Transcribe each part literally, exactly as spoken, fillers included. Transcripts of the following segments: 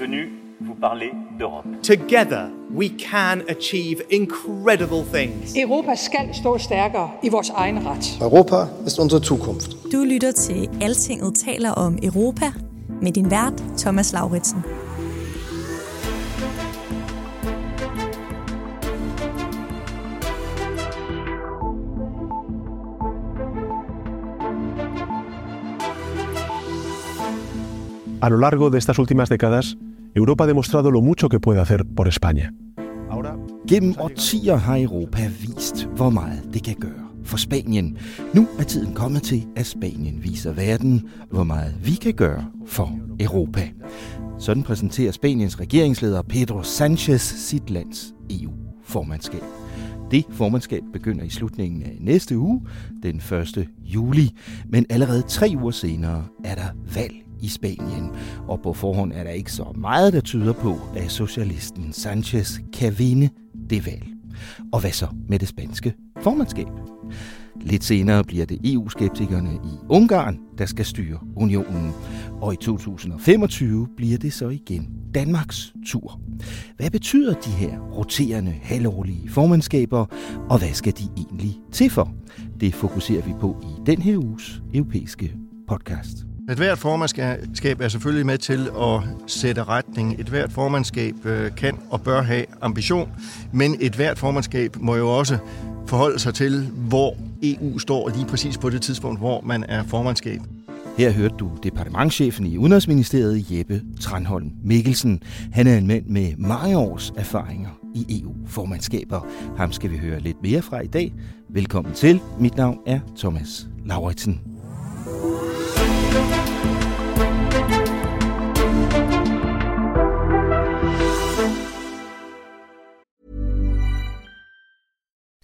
venu vous parler d'Europe. Together we can achieve incredible things. Europa skal stå stærkere i vores egen ret. Europa er unsere Zukunft. Du lytter til Altinget taler om Europa med din vært Thomas Lauritzen. A lo largo de estas últimas décadas, Europa ha demostrado lo mucho que puede hacer por España. Gennem årtier har Europa vist, hvor meget det kan gøre for Spanien. Nu er tiden kommet til, at Spanien viser verden, hvor meget vi kan gøre for Europa. Sådan præsenterer Spaniens regeringsleder Pedro Sánchez sit lands E U-formandskab. Det formandskab begynder i slutningen af næste uge, den første juli. Men allerede tre uger senere er der valg i Spanien, og på forhånd er der ikke så meget, der tyder på, at socialisten Sanchez kan vinde det valg. Og hvad så med det spanske formandskab? Lidt senere bliver det E U-skeptikerne i Ungarn, der skal styre unionen. Og i to tusind og femogtyve bliver det så igen Danmarks tur. Hvad betyder de her roterende halvårlige formandskaber, og hvad skal de egentlig til for? Det fokuserer vi på i den her uges europæiske podcast. Et hvert formandskab er selvfølgelig med til at sætte retning. Et hvert formandskab kan og bør have ambition, men et hvert formandskab må jo også forholde sig til, hvor E U står lige præcis på det tidspunkt, hvor man er formandskab. Her hørte du departementschefen i Udenrigsministeriet, Jeppe Tranholm-Mikkelsen. Han er en mand med mange års erfaringer i E U-formandskaber. Ham skal vi høre lidt mere fra i dag. Velkommen til. Mit navn er Thomas Lauritzen.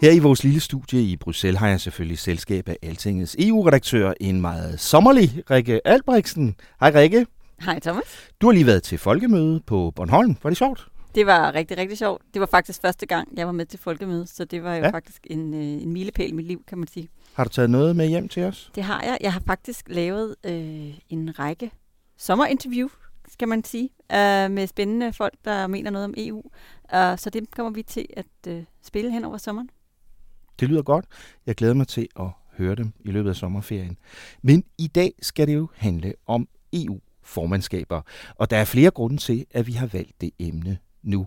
Her i vores lille studie i Bruxelles har jeg selvfølgelig selskab af Altingets E U-redaktør, en meget sommerlig Rikke Albrechtsen. Hej Rikke. Hej Thomas. Du har lige været til folkemøde på Bornholm. Var det sjovt? Det var rigtig, rigtig sjovt. Det var faktisk første gang, jeg var med til folkemøde, så det var jo ja. faktisk en, en milepæl i mit liv, kan man sige. Har du taget noget med hjem til os? Det har jeg. Jeg har faktisk lavet øh, en række sommerinterview, kan man sige, øh, med spændende folk, der mener noget om E U. Uh, så det kommer vi til at øh, spille hen over sommeren. Det lyder godt. Jeg glæder mig til at høre dem i løbet af sommerferien. Men i dag skal det jo handle om E U-formandskaber, og der er flere grunde til, at vi har valgt det emne nu.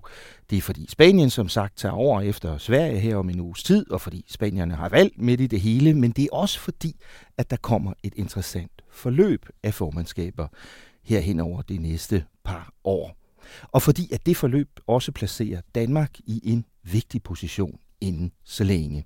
Det er fordi Spanien som sagt tager over efter Sverige her om en uges tid, og fordi spanierne har valg midt i det hele, men det er også fordi, at der kommer et interessant forløb af formandskaber herhen over de næste par år. Og fordi at det forløb også placerer Danmark i en vigtig position inden så længe.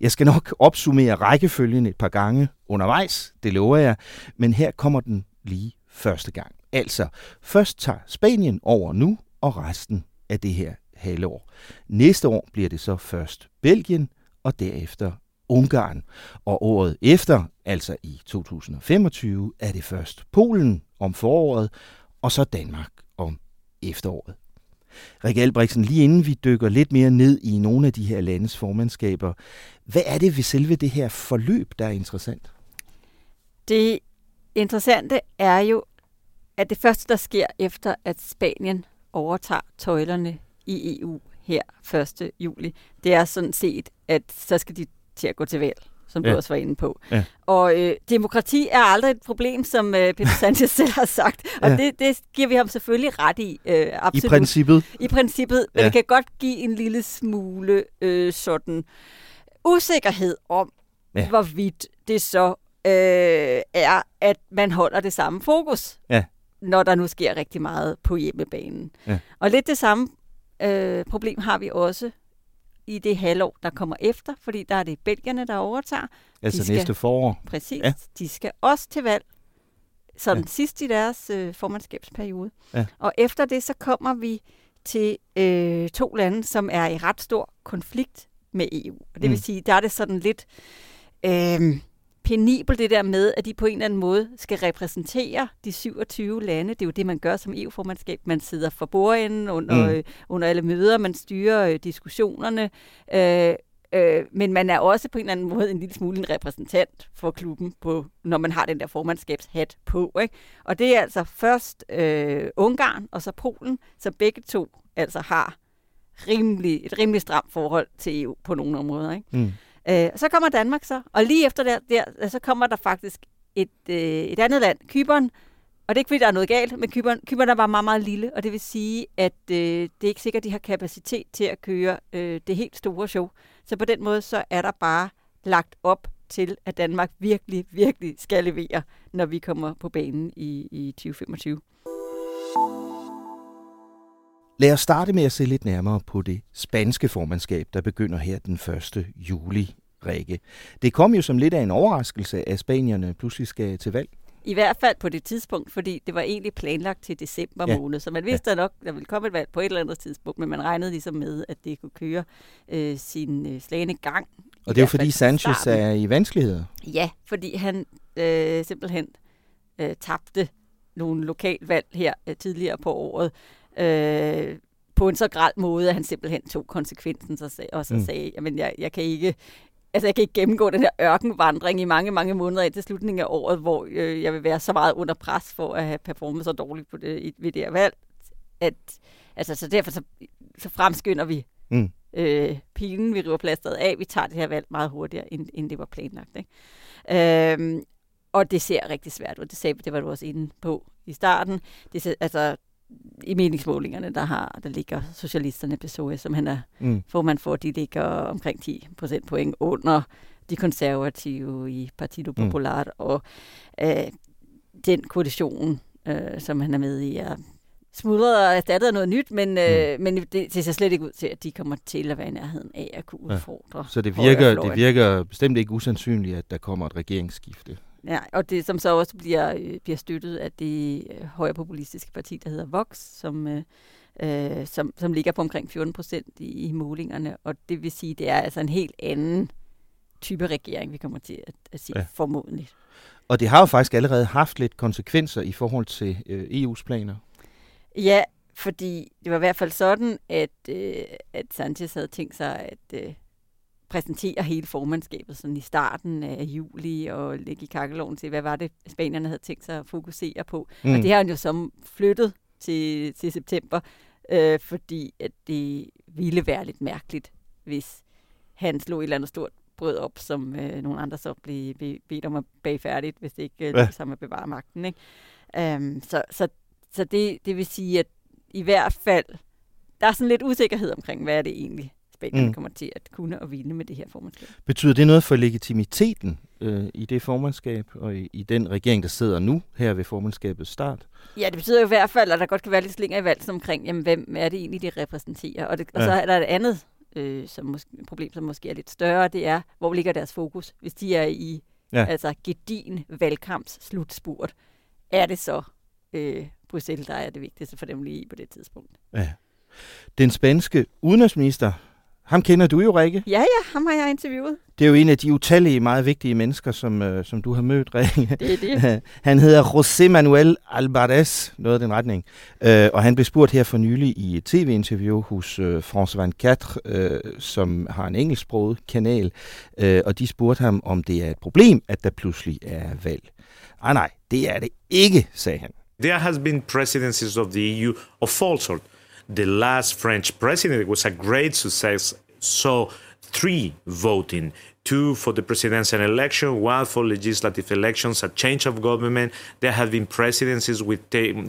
Jeg skal nok opsummere rækkefølgen et par gange undervejs, det lover jeg, men her kommer den lige første gang. Altså, først tager Spanien over nu, og resten af det her halvår. Næste år bliver det så først Belgien og derefter Ungarn. Og året efter, altså i to tusind og femogtyve, er det først Polen om foråret og så Danmark om efteråret. Rikke Albrechtsen, lige inden vi dykker lidt mere ned i nogle af de her landes formandskaber, hvad er det ved selve det her forløb, der er interessant? Det interessante er jo, at det første, der sker efter, at Spanien overtager tøjlerne i E U her første juli, det er sådan set, at så skal de til at gå til valg, som ja. du også var inde på. Ja. Og øh, demokrati er aldrig et problem, som øh, Pedro Sánchez selv har sagt, og ja. det, det giver vi ham selvfølgelig ret i. Øh, absolut. I princippet? I princippet, men ja. det kan godt give en lille smule øh, sådan usikkerhed om, ja. hvorvidt det så øh, er, at man holder det samme fokus. Ja. Når der nu sker rigtig meget på hjemmebanen. Ja. Og lidt det samme øh, problem har vi også i det halvår, der kommer efter, fordi der er det belgierne, der overtager. Altså de skal, næste forår. Præcis. Ja. De skal også til valg, sådan ja. sidst i deres øh, formandskabsperiode. Ja. Og efter det, så kommer vi til øh, to lande, som er i ret stor konflikt med E U. Og det mm. vil sige, der er det sådan lidt øh, penibelt det der med, at de på en eller anden måde skal repræsentere de syvogtyve lande. Det er jo det, man gør som E U-formandskab. Man sidder for bordenden under, mm. øh, under alle møder, man styrer øh, diskussionerne, øh, øh, men man er også på en eller anden måde en lille smule en repræsentant for klubben, på, når man har den der formandskabshat på. Ikke? Og det er altså først øh, Ungarn og så Polen, som begge to altså har rimelig, et rimelig stramt forhold til E U på nogle områder. Ikke? Mm. Øh, så kommer Danmark så, og lige efter der, der så kommer der faktisk et, øh, et andet land, Cypern, og det er ikke fordi, der er noget galt, men Cypern, Cypern er bare meget, meget lille, og det vil sige, at øh, det er ikke sikkert, de har kapacitet til at køre øh, det helt store show. Så på den måde, så er der bare lagt op til, at Danmark virkelig, virkelig skal levere, når vi kommer på banen i, i tyve femogtyve. Lad os starte med at se lidt nærmere på det spanske formandskab, der begynder her den første juli, Rikke. Det kom jo som lidt af en overraskelse, at spanierne pludselig skal til valg. I hvert fald på det tidspunkt, fordi det var egentlig planlagt til december ja. måned, så man vidste ja. nok, at der ville komme et valg på et eller andet tidspunkt, men man regnede ligesom med, at det kunne køre øh, sin øh, slagende gang. Og det er jo fordi Sánchez er i vanskeligheder. Ja, fordi han øh, simpelthen øh, tabte nogle lokalvalg her øh, tidligere på året. Øh, på en så grel måde, at han simpelthen tog konsekvensen og, sag, og så mm. sagde, jamen jeg, jeg kan ikke altså jeg kan ikke gennemgå den her ørkenvandring i mange, mange måneder indtil slutningen af året, hvor øh, jeg vil være så meget under pres for at have performet så dårligt på det, ved det her valg. At, altså, så derfor så, så fremskynder vi mm. øh, pilen, vi river plasteret af, vi tager det her valg meget hurtigere, end, end det var planlagt. Ikke? Øh, og det ser rigtig svært ud. Det sagde, det var du også inde på i starten. Det ser, altså i meningsmålingerne, der, har, der ligger socialisterne, P S O E, som han er mm. formand for, de ligger omkring ti procentpoint under de konservative i Partido Popular, mm. og øh, den koalition, øh, som han er med i, er smuldret og erstattet af noget nyt, men, øh, mm. men det, det ser slet ikke ud til, at de kommer til at være i nærheden af at kunne udfordre. Ja. Så det virker, det virker bestemt ikke usandsynligt, at der kommer et regeringsskifte. Ja, og det som så også bliver, bliver støttet af det højre populistiske parti, der hedder Vox, som, øh, som, som ligger på omkring fjorten procent i, i målingerne. Og det vil sige, det er altså en helt anden type regering, vi kommer til at, at sige, ja. formodentligt. Og det har jo faktisk allerede haft lidt konsekvenser i forhold til øh, E U's planer. Ja, fordi det var i hvert fald sådan, at, øh, at Sánchez havde tænkt sig, at... Øh, præsentere hele formandskabet sådan i starten af juli og lægge i kakkeloven til, hvad var det, spanierne havde tænkt sig at fokusere på. Mm. Og det har han jo så flyttet til, til september, øh, fordi at det ville være lidt mærkeligt, hvis han slog et eller andet stort brød op, som øh, nogle andre så blev bedt om at bage færdigt, hvis det ikke øh, som at bevare magten. Ikke? Um, så så, så det, det vil sige, at i hvert fald, der er sådan lidt usikkerhed omkring, hvad er det egentlig, Spanien mm. kommer til at kunne og vinde med det her formandskab. Betyder det noget for legitimiteten øh, i det formandskab og i, i den regering, der sidder nu her ved formandskabets start? Ja, det betyder jo i hvert fald, at der godt kan være lidt slinger i valsen omkring, jamen, hvem er det egentlig, de repræsenterer? Og, det, og ja. så er der et andet øh, som måske, problem, som måske er lidt større, det er, hvor ligger deres fokus? Hvis de er i ja. altså, gedin valgkamps slutspurt, er det så øh, Bruxelles, der er det vigtigste for dem lige på det tidspunkt? Ja. Den spanske udenrigsminister, ham kender du jo, Rikke. Ja, ja, ham har jeg interviewet. Det er jo en af de utallige, meget vigtige mennesker, som, øh, som du har mødt, Rikke. Det er det. Han hedder José Manuel Albares, noget af den retning. Øh, og han blev spurgt her for nylig i et tv-interview hos øh, France fireogtyve, øh, som har en engelsksproget kanal. Øh, og de spurgte ham, om det er et problem, at der pludselig er valg. Ah nej, det er det ikke, sagde han. There has been presidencies of the E U of all sorts. The last French president was a great success, so three voting, two for the presidential election, one for legislative elections, a change of government. There have been presidencies with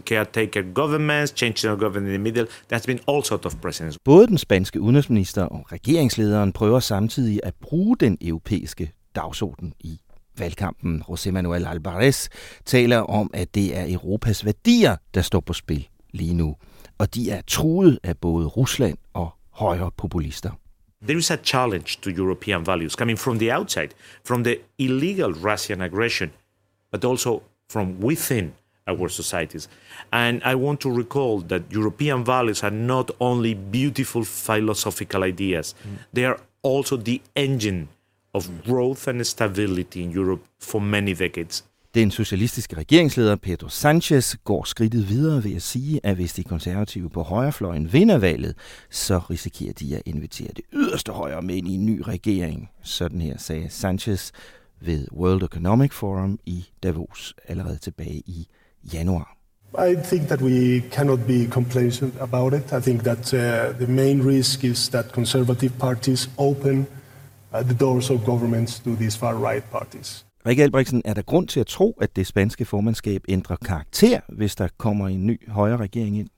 caretaker governments, changing of government in the middle. There's been all sorts of presidents. Både den spanske udenrigsminister og regeringslederen prøver samtidig at bruge den europæiske dagsorden i valgkampen. José Manuel Albares taler om, at det er Europas værdier, der står på spil lige nu. Og de er truet af både Rusland og højre populister. There is a challenge to European values coming from the outside, from the illegal Russian aggression, but also from within our societies. And I want to recall that European values are not only beautiful philosophical ideas, mm. they are also the engine of growth and stability in Europe for many decades. Den socialistiske regeringsleder Pedro Sánchez går skridtet videre ved at sige, at hvis de konservative på højrefløjen vinder valget, så risikerer de at invitere det yderste højre med ind i en ny regering. Sådan her sagde Sánchez ved World Economic Forum i Davos allerede tilbage i januar. I think that we cannot be complacent about it. I think that uh, the main risk is that conservative parties open uh, the doors of governments to these far-right parties. Rikke Albrechtsen, er der grund til at tro, at det spanske formandskab ændrer karakter, hvis der kommer en ny højre regering ind?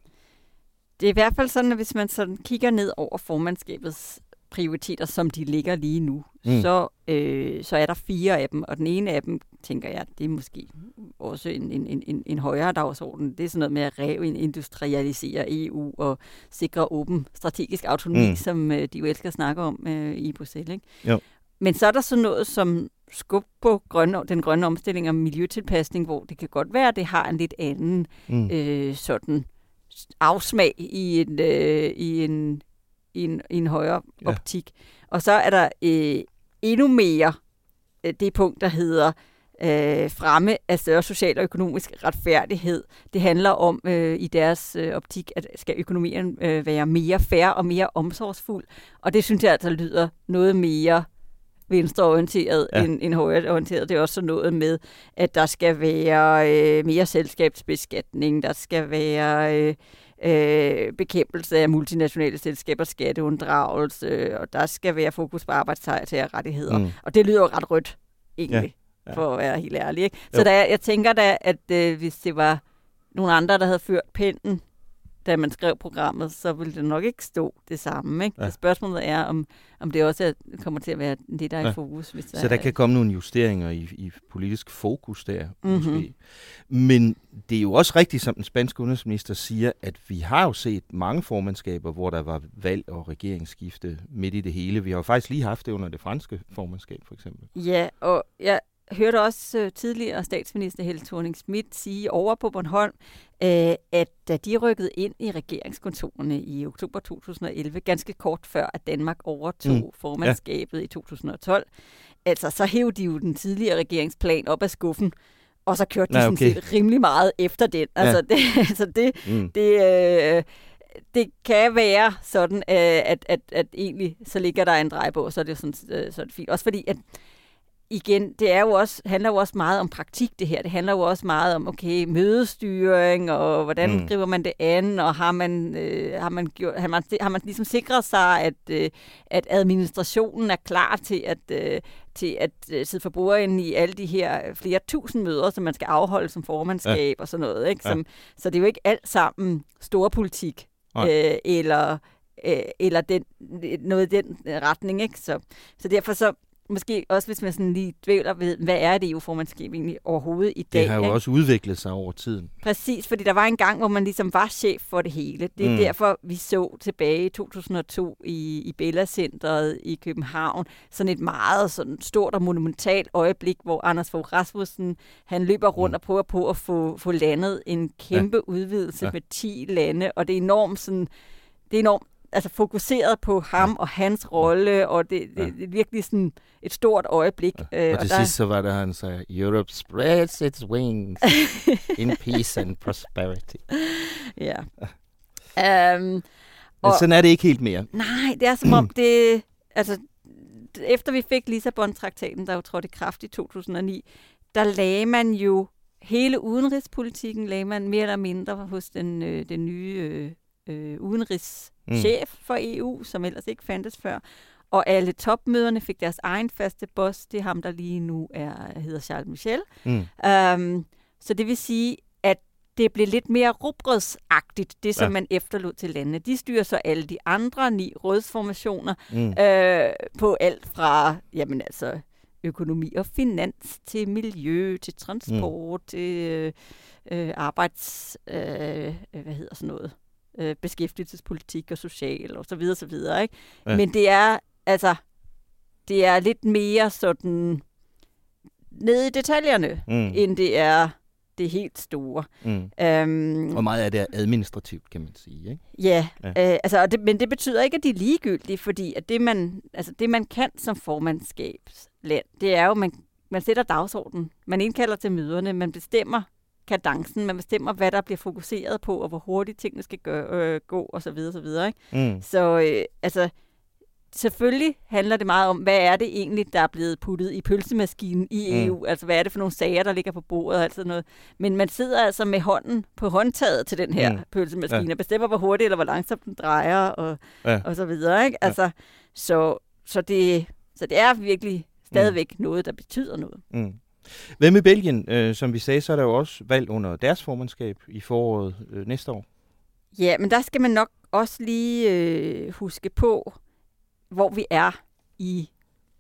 Det er i hvert fald sådan, at hvis man sådan kigger ned over formandskabets prioriteter, som de ligger lige nu, mm. så, øh, så er der fire af dem, og den ene af dem, tænker jeg, det er måske også en, en, en, en højere dagsorden. Det er sådan noget med at reindustrialisere E U og sikre åben strategisk autonomi, mm. som øh, de jo elsker at snakke om øh, i Bruxelles, ikke? Jo. Men så er der sådan noget som skub på grønne, den grønne omstilling og miljøtilpasning, hvor det kan godt være, at det har en lidt anden mm. øh, sådan afsmag i en, øh, i en, i en, i en højere ja. optik. Og så er der øh, endnu mere øh, det punkt, der hedder øh, fremme af større social og økonomisk retfærdighed. Det handler om øh, i deres øh, optik, at skal økonomien øh, være mere fair og mere omsorgsfuld. Og det synes jeg altså lyder noget mere venstreorienteret ja. end, end højreorienteret. Det er også noget med, at der skal være øh, mere selskabsbeskatning, der skal være øh, øh, bekæmpelse af multinationale selskabers skatteunddragelse, øh, og der skal være fokus på arbejdstagerrettigheder. Mm. Og det lyder jo ret rødt, egentlig, ja. Ja. for at være helt ærlig. Ikke? Så der, jeg tænker da, at øh, hvis det var nogle andre, der havde ført pinden, da man skrev programmet, så ville det nok ikke stå det samme. Ikke? Ja. Spørgsmålet er, om, om det også er, kommer til at være det, der er ja. i fokus. Hvis der så der er, kan komme nogle justeringer i, i politisk fokus der, mm-hmm. måske. Men det er jo også rigtigt, som den spanske udenrigsminister siger, at vi har jo set mange formandskaber, hvor der var valg og regeringsskifte midt i det hele. Vi har jo faktisk lige haft det under det franske formandskab, for eksempel. Ja, og jeg hørte også tidligere statsminister Helle Thorning-Schmidt sige over på Bornholm, at da de rykkede ind i regeringskontorene i oktober to tusind og elleve, ganske kort før, at Danmark overtog mm. formandskabet ja. i to tusind og tolv, altså så hævde de jo den tidligere regeringsplan op af skuffen, og så kørte de Nej, okay. sådan set rimelig meget efter den. Altså ja. det, altså det, mm. det, øh, det kan være sådan, øh, at, at, at egentlig så ligger der en drej på, så er det sådan, øh, så er det fint. Også fordi, at igen, det er jo også, handler jo også meget om praktik, det her. Det handler jo også meget om, okay, mødestyring, og hvordan mm. griber man det an, og har man, øh, har man, gjort, har man, har man ligesom sikret sig, at, øh, at administrationen er klar til at, øh, til at øh, sidde for bordenden i alle de her flere tusind møder, som man skal afholde som formandskab ja. og sådan noget. Ikke? Som, ja. Så det er jo ikke alt sammen storpolitik, øh, eller, øh, eller den, noget i den retning. Ikke? Så, så derfor så, måske også, hvis man sådan lige dvæler ved, hvad er det E U-formandskab egentlig overhovedet i dag? Det har jo ikke? Også udviklet sig over tiden. Præcis, fordi der var en gang, hvor man ligesom var chef for det hele. Det er mm. derfor, vi så tilbage i to tusind og to i, i Bella-centret i København sådan et meget sådan stort og monumentalt øjeblik, hvor Anders Fogh Rasmussen, han løber rundt mm. og prøver på at få, få landet en kæmpe ja. udvidelse ja. med ti lande, og det er enormt sådan, det er enormt altså fokuseret på ham og hans rolle, og det, det, det er virkelig sådan et stort øjeblik. Ja. Og til sidst så var det, han sagde, Europe spreads its wings in peace and prosperity. Ja. um, og, sådan er det ikke helt mere. Nej, det er som om det, altså efter vi fik Lissabon-traktaten, der jo trådte i kraft i to tusind og ni, der lagde man jo hele udenrigspolitikken, lagde man mere eller mindre hos den, øh, den nye øh, Øh, udenrigschef mm. for E U, som ellers ikke fandtes før. Og alle topmøderne fik deres egen faste boss. Det er ham, der lige nu er, hedder Charles Michel. Mm. Um, så det vil sige, at det blev lidt mere rugbrødsagtigt, det som ja. man efterlod til landene. De styrer så alle de andre ni rådsformationer mm. øh, på alt fra jamen altså økonomi og finans til miljø, til transport, mm. til øh, øh, arbejds... Øh, hvad hedder sådan noget? beskæftigelsespolitik og social og så videre, så videre, ikke? Ja. Men det er Altså, det er lidt mere sådan nede i detaljerne, mm. end det er det helt store. Mm. Øhm, og meget af det er administrativt, kan man sige, ikke? Ja, ja. Øh, altså, og det, men det betyder ikke, at de er ligegyldige, fordi at det, man, altså, det, man kan som formandskabsland, det er jo, man, man sætter dagsordenen, man indkalder til møderne, man bestemmer kadencen, man bestemmer, hvad der bliver fokuseret på, og hvor hurtigt tingene skal gøre, øh, gå, og så videre, så videre, ikke? Mm. Så øh, altså... Selvfølgelig handler det meget om, hvad er det egentlig, der er blevet puttet i pølsemaskinen i E U? Mm. Altså, hvad er det for nogle sager, der ligger på bordet? Altså noget. Men man sidder altså med hånden på håndtaget til den her mm. pølsemaskine, ja. og bestemmer, hvor hurtigt eller hvor langsomt den drejer, og, ja. og så videre. Ikke? Altså, ja. så, så, det, så det er virkelig stadigvæk mm. noget, der betyder noget. Mm. Hvad med Belgien? Øh, som vi sagde, så er der jo også valg under deres formandskab i foråret øh, næste år. Ja, men der skal man nok også lige øh, huske på, hvor vi er i,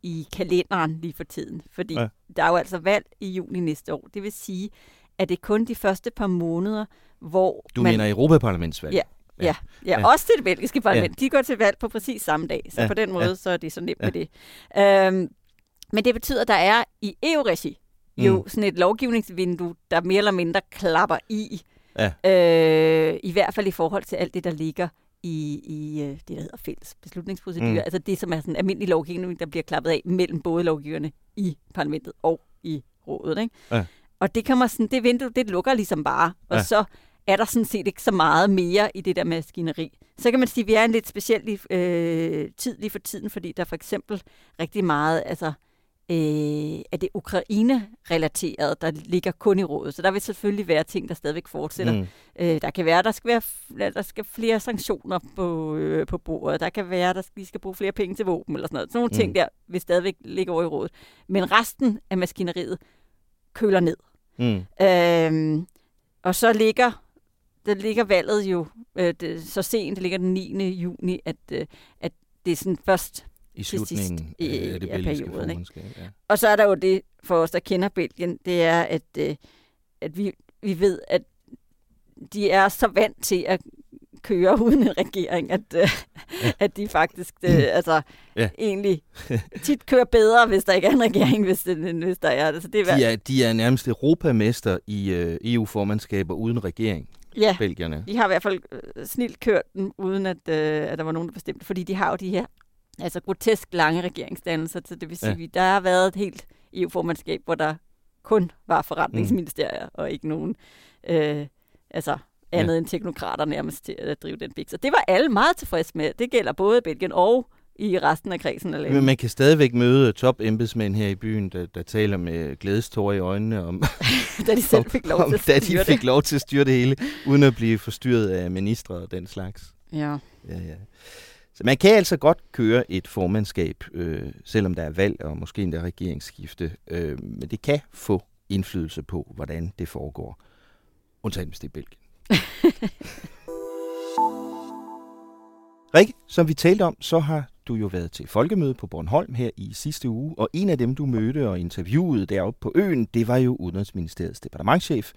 i kalenderen lige for tiden. Fordi ja. der er jo altså valg i juni næste år. Det vil sige, at det er kun de første par måneder, hvor Du man... mener Europaparlamentsvalg? Ja, ja. ja. ja. ja. også til det belgiske parlament. Ja. De går til valg på præcis samme dag. Så ja. på den måde, ja. så er det så nemt ja. med det. Øhm, men det betyder, at der er i E U-regi jo mm. sådan et lovgivningsvindue, der mere eller mindre klapper i. Ja. Øh, I hvert fald i forhold til alt det, der ligger i, i det, der hedder fælles beslutningsprocedurer. Mm. Altså det, som er sådan almindelig lovgivning, der bliver klappet af mellem både lovgiverne i parlamentet og i rådet. Ikke? Ja. Og det kommer sådan, det vindue, det lukker ligesom bare. Og ja. så er der sådan set ikke så meget mere i det der maskineri. Så kan man sige, at vi er en lidt speciel øh, tid lige for tiden, fordi der for eksempel rigtig meget, altså Øh, er det Ukraine-relateret, der ligger kun i rådet. Så der vil selvfølgelig være ting, der stadigvæk fortsætter. Mm. Øh, der kan være, der skal være f- der skal flere sanktioner på, øh, på bordet. Der kan være, der skal, vi skal bruge flere penge til våben eller sådan noget. Sådan nogle mm. ting der vil stadigvæk ligge over i rådet. Men resten af maskineriet køler ned. Mm. Øh, og så ligger der ligger valget jo øh, det, så sent, det ligger den niende juni, at, øh, at det er sådan først i slutningen sidst, af det belgiske formandskab. Ja. Og så er der jo det, for os, der kender Belgien, det er, at, øh, at vi, vi ved, at de er så vant til at køre uden en regering, at, øh, ja. at de faktisk øh, altså, ja. egentlig tit kører bedre, hvis der ikke er en regering, hvis, den, hvis der er det. Så det er de, er, de er nærmest europamester i øh, E U-formandskaber uden regering. Ja, Belgierne. De har i hvert fald øh, snilt kørt den, uden at, øh, at der var nogen, der bestemte, fordi de har jo de her altså grotesk lange regeringsdannelser, så det vil sige, ja. der har været et helt E U-formandskab, hvor der kun var forretningsministerier, mm. og ikke nogen øh, altså andet ja. end teknokrater nærmest til at drive den bik. Så det var alle meget tilfredse med. Det gælder både Belgien og i resten af kredsen. Eller men man kan stadigvæk møde top-embedsmænd her i byen, der, der taler med glædestårer i øjnene om, da de selv fik lov, om, til, at styre de fik lov til at styre det hele, uden at blive forstyrret af ministre og den slags. Ja, ja, ja. Man kan altså godt køre et formandskab, øh, selvom der er valg og måske endda regeringsskifte, øh, men det kan få indflydelse på, hvordan det foregår. Undtagen hvis det er Belgien. Rikke, som vi talte om, så har du jo været til folkemøde på Bornholm her i sidste uge, og en af dem, du mødte og interviewede deroppe på øen, det var jo Udenrigsministeriets departementschef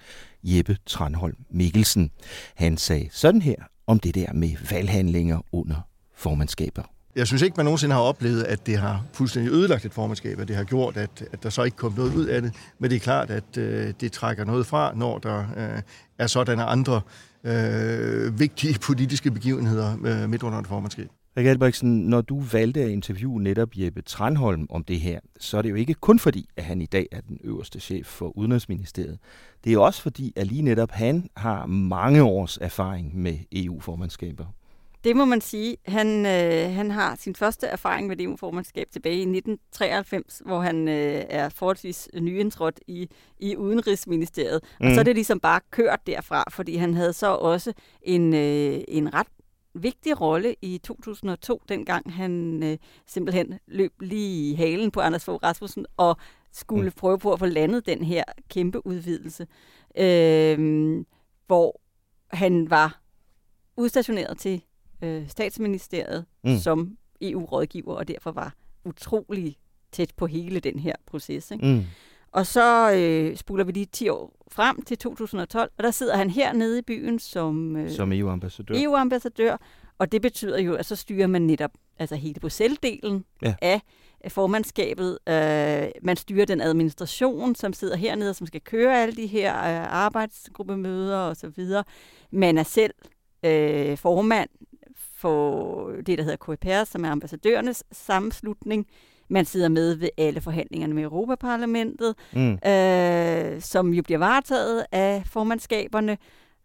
Jeppe Tranholm-Mikkelsen. Han sagde sådan her om det der med valghandlinger under formandskaber. Jeg synes ikke, man nogensinde har oplevet, at det har fuldstændig ødelagt et formandskab, og det har gjort, at, at der så ikke kom noget ud af det. Men det er klart, at øh, det trækker noget fra, når der øh, er sådanne andre øh, vigtige politiske begivenheder øh, midt under et formandskab. Rikke Albrechtsen, når du valgte at interviewe netop Jeppe Tranholm om det her, så er det jo ikke kun fordi, at han i dag er den øverste chef for Udenrigsministeriet. Det er jo også fordi, at lige netop han har mange års erfaring med E U-formandskaber. Det må man sige. Han, øh, han har sin første erfaring med E U-formandskab tilbage i nitten treoghalvfems, hvor han øh, er forholdsvis nyindtrådt i, i Udenrigsministeriet. Mm. Og så er det ligesom bare kørt derfra, fordi han havde så også en, øh, en ret vigtig rolle i to tusind og to, dengang han øh, simpelthen løb lige i halen på Anders Fogh Rasmussen og skulle mm. prøve på at få landet den her kæmpe udvidelse, øh, hvor han var udstationeret til statsministeriet mm. som E U-rådgiver, og derfor var utrolig tæt på hele den her proces. Ikke? Mm. Og så øh, spoler vi lige ti år frem til to tusind og tolv, og der sidder han hernede i byen som, øh, som E U-ambassadør. E U-ambassadør, og det betyder jo, at så styrer man netop altså hele Bruxelles-delen ja. af formandskabet. Øh, man styrer den administration, som sidder hernede, og som skal køre alle de her øh, arbejdsgruppemøder og så videre. Man er selv øh, formand for det, der hedder COREPER, som er ambassadørernes sammenslutning. Man sidder med ved alle forhandlingerne med Europaparlamentet, mm. øh, som jo bliver varetaget af formandskaberne.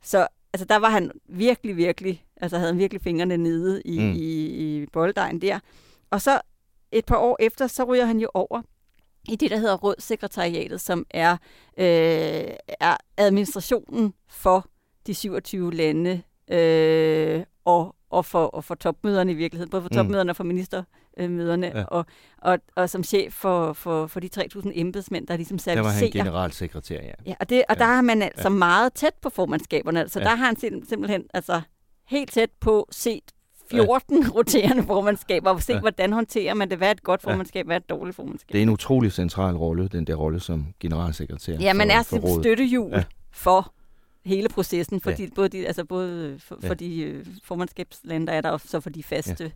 Så altså, der var han virkelig, virkelig, altså havde han virkelig fingrene nede i, mm. i, i bolddejen der. Og så et par år efter, så ryger han jo over i det, der hedder Rådssekretariatet, som er, øh, er administrationen for de syvogtyve lande øh, og og for, og for topmøderne i virkeligheden, både for topmøderne og for ministermøderne, ja. og, og, og som chef for, for, for de tre tusind embedsmænd, der ligesom servicerer. Der var han generalsekretær, ja. ja og det, og ja. der er man altså ja. meget tæt på formandskaberne, altså ja. der har han simpelthen altså helt tæt på set fjorten ja. roterende formandskaber, og set ja. hvordan håndterer man det, hvad er et godt formandskab, hvad er et dårligt formandskab. Det er en utrolig central rolle, den der rolle som generalsekretær. Ja, man for, er simpelthen støttehjul ja. for hele processen, fordi ja. både de, altså både for, ja. for de formandskabslande, der er der, og så for de faste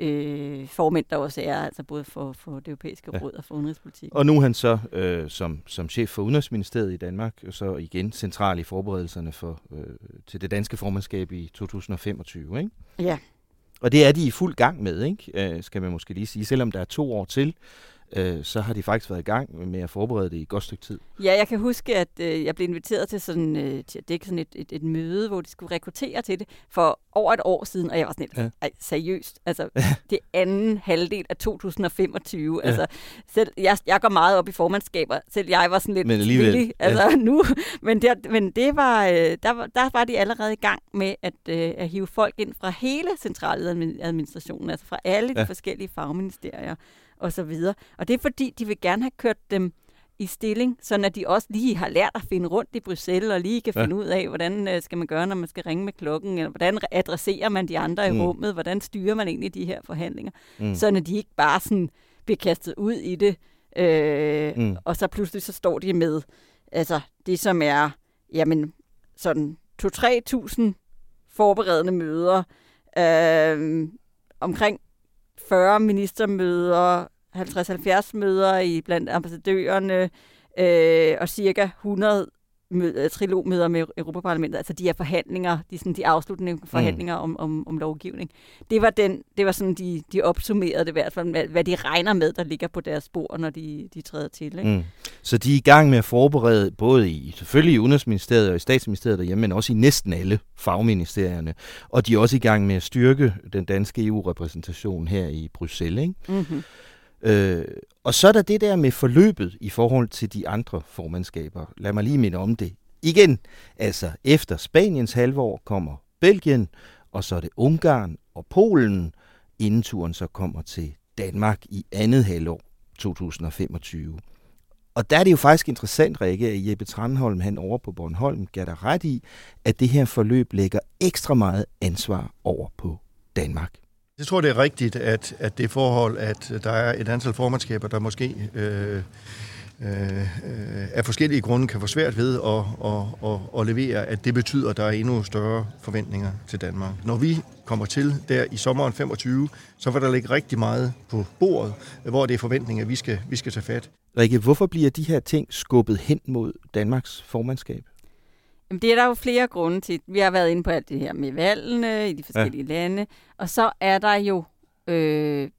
ja. øh, formænd, der også er, altså både for, for det europæiske ja. råd og for udenrigspolitik. Og nu er han så øh, som, som chef for Udenrigsministeriet i Danmark, og så igen central i forberedelserne for, øh, til det danske formandskab i to tusind og femogtyve, ikke? Ja. Og det er de i fuld gang med, ikke? Øh, skal man måske lige sige. Selvom der er to år til, øh, så har de faktisk været i gang med at forberede det i et godt stykke tid. Ja, jeg kan huske, at øh, jeg blev inviteret til sådan, øh, til at dække sådan et, et, et møde, hvor de skulle rekruttere til det for over et år siden, og jeg var sådan lidt, ja. seriøst, altså ja. det anden halvdel af to tusind og femogtyve. Ja. Altså, selv, jeg, jeg går meget op i formandskaber, selv jeg var sådan lidt men villig, altså ja. nu, men, der, men det var, øh, der var, der var de allerede i gang med at, øh, at hive folk ind fra hele centraladministrationen, altså fra alle de ja. forskellige fagministerier og så videre. Og det er fordi, de vil gerne have kørt dem i stilling, sådan at de også lige har lært at finde rundt i Bruxelles, og lige kan finde ja. ud af, hvordan skal man gøre, når man skal ringe med klokken, eller hvordan adresserer man de andre mm. i rummet, hvordan styrer man egentlig de her forhandlinger, mm. sådan at de ikke bare sådan bliver kastet ud i det, øh, mm. og så pludselig så står de med, altså det som er, jamen sådan to til tre tusind forberedende møder, øh, omkring fyrre ministermøder, halvtreds til halvfjerds møder i blandt ambassadørerne, øh, og cirka hundrede møder, trilogmøder med Europaparlamentet. Altså de her forhandlinger, de, sådan, de afsluttende forhandlinger mm. om, om, om lovgivning. Det var, den, det var sådan, de, de opsummerede det i hvert fald, hvad, hvad de regner med, der ligger på deres spor, når de, de træder til. Ikke? Mm. Så de er i gang med at forberede, både i selvfølgelig i Udenrigsministeriet og i Statsministeriet derhjemme, men også i næsten alle fagministerierne. Og de er også i gang med at styrke den danske E U-repræsentation her i Bruxelles, ikke? Mm-hmm. Øh, og så er der det der med forløbet i forhold til de andre formandskaber. Lad mig lige minde om det igen. Altså efter Spaniens halvår kommer Belgien, og så er det Ungarn og Polen, inden turen så kommer til Danmark i andet halvår to tusind og femogtyve. Og der er det jo faktisk interessant, Rikke, at Jeppe Tranholm, han over på Bornholm, gav dig ret i, at det her forløb lægger ekstra meget ansvar over på Danmark. Jeg tror, det er rigtigt, at, at det forhold, at der er et antal formandskaber, der måske øh, øh, af forskellige grunde kan få svært ved at, at, at, at levere, at det betyder, at der er endnu større forventninger til Danmark. Når vi kommer til der i sommeren femogtyve, så vil der ligge rigtig meget på bordet, hvor det er forventninger, vi skal, vi skal tage fat. Rikke, hvorfor bliver de her ting skubbet hen mod Danmarks formandskab? Jamen, det er der jo flere grunde til. Vi har været inde på alt det her med valgene i de forskellige ja. lande. Og så er der jo øh,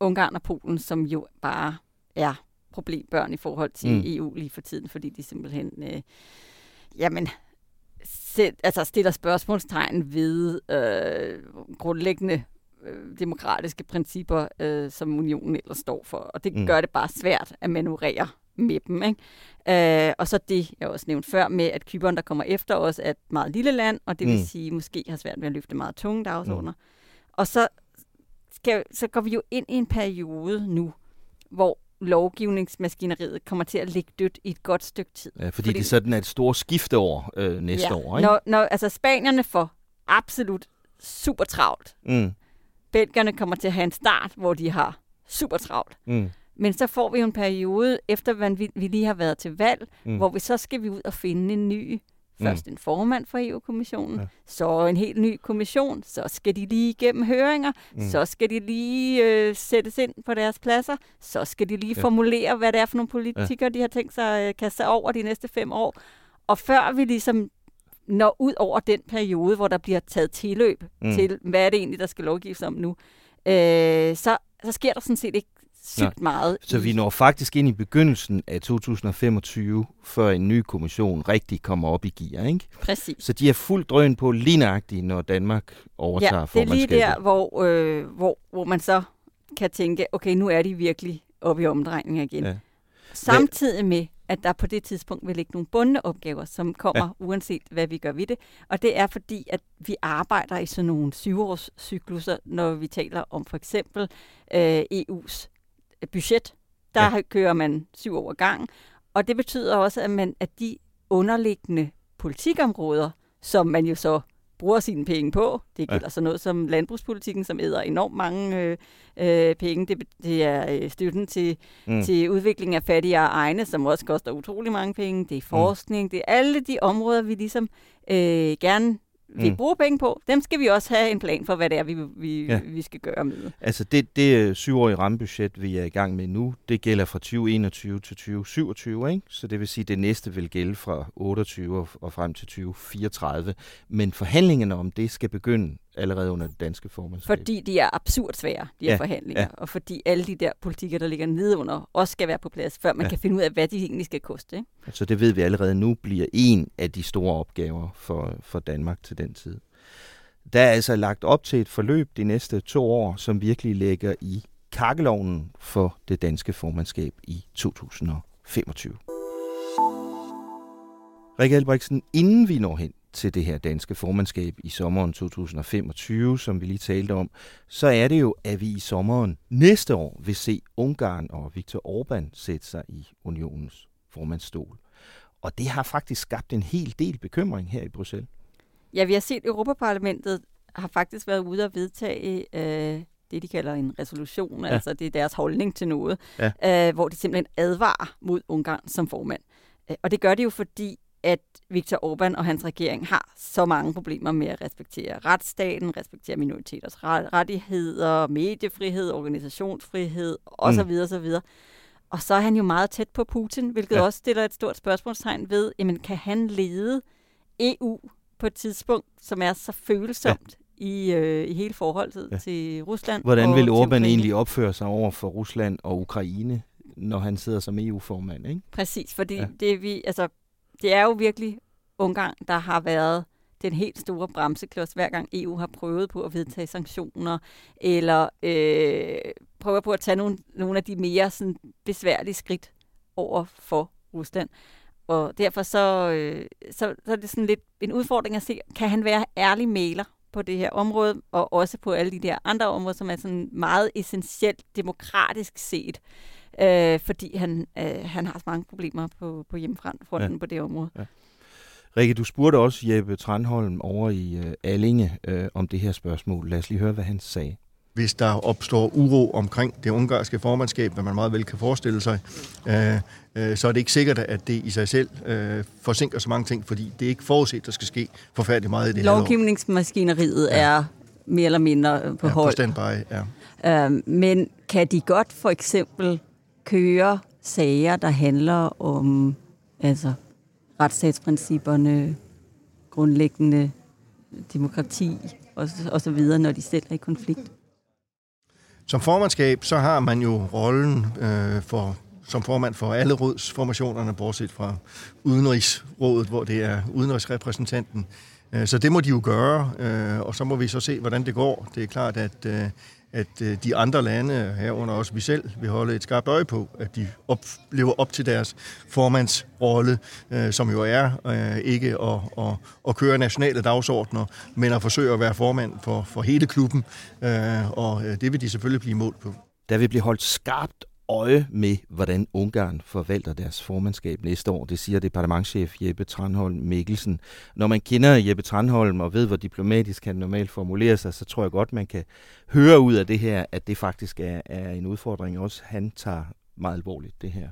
Ungarn og Polen, som jo bare er problembørn i forhold til mm. E U lige for tiden, fordi de simpelthen øh, jamen, sæt, altså stiller spørgsmålstegn ved øh, grundlæggende øh, demokratiske principper, øh, som unionen ellers står for. Og det mm. gør det bare svært at manøvrere med dem, ikke? Øh, og så det, jeg også nævnte før, med at Cypern, der kommer efter os, er et meget lille land, og det vil mm. sige, måske har svært ved at løfte meget tunge dagsordner. Mm. Og så, skal, så går vi jo ind i en periode nu, hvor lovgivningsmaskineriet kommer til at ligge dødt i et godt stykke tid. Ja, fordi, fordi det sådan er et stort skifteår øh, næste ja, år, ikke? Når, når, altså, spanierne får absolut super travlt. Mm. Belgierne kommer til at have en start, hvor de har super travlt. Mm. Men så får vi jo en periode, efter vi lige har været til valg, mm. hvor vi så skal vi ud og finde en ny Først en formand for E U-kommissionen, ja. Så en helt ny kommission, så skal de lige igennem høringer, mm. så skal de lige øh, sættes ind på deres pladser, så skal de lige ja. formulere, hvad det er for nogle politikere, ja. de har tænkt sig at øh, kaste over de næste fem år. Og før vi ligesom når ud over den periode, hvor der bliver taget tilløb mm. til, hvad er det egentlig, der skal lovgives om nu, øh, så, så sker der sådan set ikke sygt meget. Så vi når faktisk ind i begyndelsen af to tusind og femogtyve, før en ny kommission rigtig kommer op i gear, ikke? Præcis. Så de er fuldt drøn på lignagtigt, når Danmark overtager ja, formandskabet. Det er lige der, hvor, øh, hvor, hvor man så kan tænke, okay, nu er de virkelig oppe i omdrejninger igen. Ja. Samtidig med, at der på det tidspunkt vil ligge nogle bundne opgaver, som kommer ja. uanset, hvad vi gør ved det. Og det er fordi, at vi arbejder i sådan nogle syvårscykluser, når vi taler om for eksempel øh, E U's budget. Der ja. kører man syv år gang, og det betyder også, at man at de underliggende politikområder, som man jo så bruger sine penge på, det gælder ja. så noget som landbrugspolitikken, som æder enormt mange øh, øh, penge. Det, det er støtten til, mm. til udvikling af fattigere egne, som også koster utrolig mange penge. Det er forskning, mm. det er alle de områder, vi ligesom øh, gerne vi mm. bruger penge på, dem skal vi også have en plan for, hvad det er, vi, vi, ja. vi skal gøre med. Altså det, det syvårige rammebudget, vi er i gang med nu, det gælder fra to tusind og enogtyve til to tusind og syvogtyve, ikke? Så det vil sige, at det næste vil gælde fra otteogtyve og frem til to tusind og fireogtredive. Men forhandlingerne om det skal begynde allerede under det danske formandskab. Fordi de er absurd svære, de her ja, forhandlinger, ja. og fordi alle de der politikker, der ligger nedenunder, også skal være på plads, før man ja. kan finde ud af, hvad de egentlig skal koste. Ikke? Så det ved vi allerede nu bliver en af de store opgaver for, for Danmark til den tid. Der er altså lagt op til et forløb de næste to år, som virkelig ligger i kakkelovnen for det danske formandskab i to tusind og femogtyve. Rikke Albrechtsen, inden vi når hen til det her danske formandskab i sommeren to tusind og femogtyve, som vi lige talte om, så er det jo, at vi i sommeren næste år vil se Ungarn og Viktor Orbán sætte sig i unionens formandsstol. Og det har faktisk skabt en hel del bekymring her i Bruxelles. Ja, vi har set, at Europaparlamentet har faktisk været ude og vedtage øh, det, de kalder en resolution, ja. altså det er deres holdning til noget, ja. øh, hvor de simpelthen advarer mod Ungarn som formand. Og det gør de jo, fordi at Viktor Orbán og hans regering har så mange problemer med at respektere retsstaten, respektere minoriteters rettigheder, mediefrihed, organisationsfrihed osv. Mm. osv. Og så er han jo meget tæt på Putin, hvilket ja. også stiller et stort spørgsmålstegn ved, jamen kan han lede E U på et tidspunkt, som er så følsomt ja. i, øh, i hele forholdet ja. til Rusland? Hvordan vil Orbán egentlig opføre sig over for Rusland og Ukraine, når han sidder som E U-formand, ikke? Præcis, fordi ja. det vi... altså det er jo virkelig Ungarn, der har været den helt store bremseklods, hver gang E U har prøvet på at vedtage sanktioner, eller øh, prøver på at tage nogle, nogle af de mere sådan, besværlige skridt over for Rusland. Og derfor så, øh, så, så er det sådan lidt en udfordring at se, kan han være ærlig mægler på det her område, og også på alle de der andre områder, som er sådan meget essentielt demokratisk set. Øh, fordi han, øh, han har så mange problemer på, på hjemmefronten ja. på det område. Ja. Rikke, du spurgte også Jeppe Tranholm over i øh, Altinget øh, om det her spørgsmål. Lad os lige høre, hvad han sagde. Hvis der opstår uro omkring det ungarske formandskab, hvad man meget vel kan forestille sig, øh, øh, så er det ikke sikkert, at det i sig selv øh, forsinker så mange ting, fordi det er ikke forudset, der skal ske forfærdeligt meget i det her år. Lovgivningsmaskineriet ja. er mere eller mindre på ja, hold. På standby, ja. øh, men kan de godt for eksempel kører sager, der handler om altså, retsstatsprincipperne, grundlæggende demokrati og, og så videre, når de selv er i konflikt? Som formandskab, så har man jo rollen øh, for, som formand for alle rådsformationerne, bortset fra Udenrigsrådet, hvor det er udenrigsrepræsentanten. Så det må de jo gøre, øh, og så må vi så se, hvordan det går. Det er klart, at øh, at de andre lande, herunder også vi selv, vil holde et skarpt øje på, at de op, lever op til deres formandsrolle, øh, som jo er øh, ikke at, at, at køre nationale dagsordner, men at forsøge at være formand for, for hele klubben, øh, og det vil de selvfølgelig blive målt på. Der vil blive holdt skarpt øje med, hvordan Ungarn forvalter deres formandskab næste år. Det siger departementschef Jeppe Tranholm-Mikkelsen. Når man kender Jeppe Tranholm og ved, hvor diplomatisk han normalt formulerer sig, så tror jeg godt, man kan høre ud af det her, at det faktisk er, er en udfordring. Også han tager meget alvorligt det her.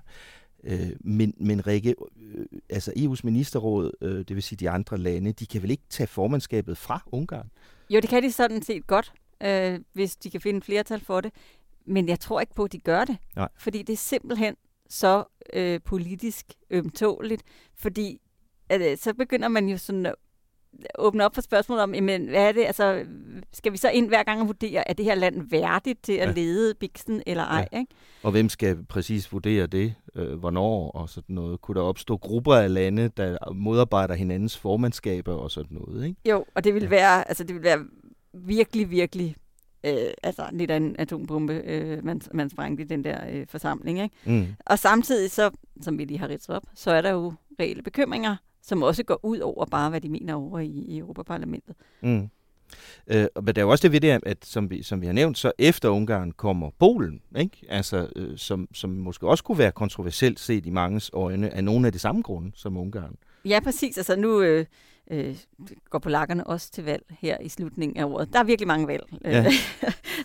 Øh, men men Rikke, øh, altså E U's ministerråd, øh, det vil sige de andre lande, de kan vel ikke tage formandskabet fra Ungarn? Jo, det kan de sådan set godt, øh, hvis de kan finde flertal for det. Men jeg tror ikke på, at de gør det. Nej. Fordi det er simpelthen så øh, politisk ømtåligt. Fordi øh, så begynder man jo sådan at åbne op for spørgsmålet om, jamen, hvad er det? Altså, skal vi så ind hver gang og vurdere, er det her land værdigt til at ja. lede biksen eller ej? Ja. Ikke? Og hvem skal præcis vurdere det? Øh, hvornår og sådan noget? Kunne der opstå grupper af lande, der modarbejder hinandens formandskaber og sådan noget? Ikke? Jo, og det vil ja. være, altså, det vil være virkelig, virkelig Øh, altså lidt af en atombombe, øh, man, man sprængte i den der øh, forsamling. Ikke? Mm. Og samtidig, så, som vi lige har ridset op, så er der jo reelle bekymringer, som også går ud over bare, hvad de mener over i, i Europaparlamentet. Mm. Øh, men der er jo også det ved det, at som vi, som vi har nævnt, så efter Ungarn kommer Polen, ikke? Altså, øh, som, som måske også kunne være kontroversielt set i manges øjne af nogle af de samme grunde som Ungarn. Ja, præcis. Altså nu øh, øh, går polakkerne også til valg her i slutningen af året. Der er virkelig mange valg. Ja.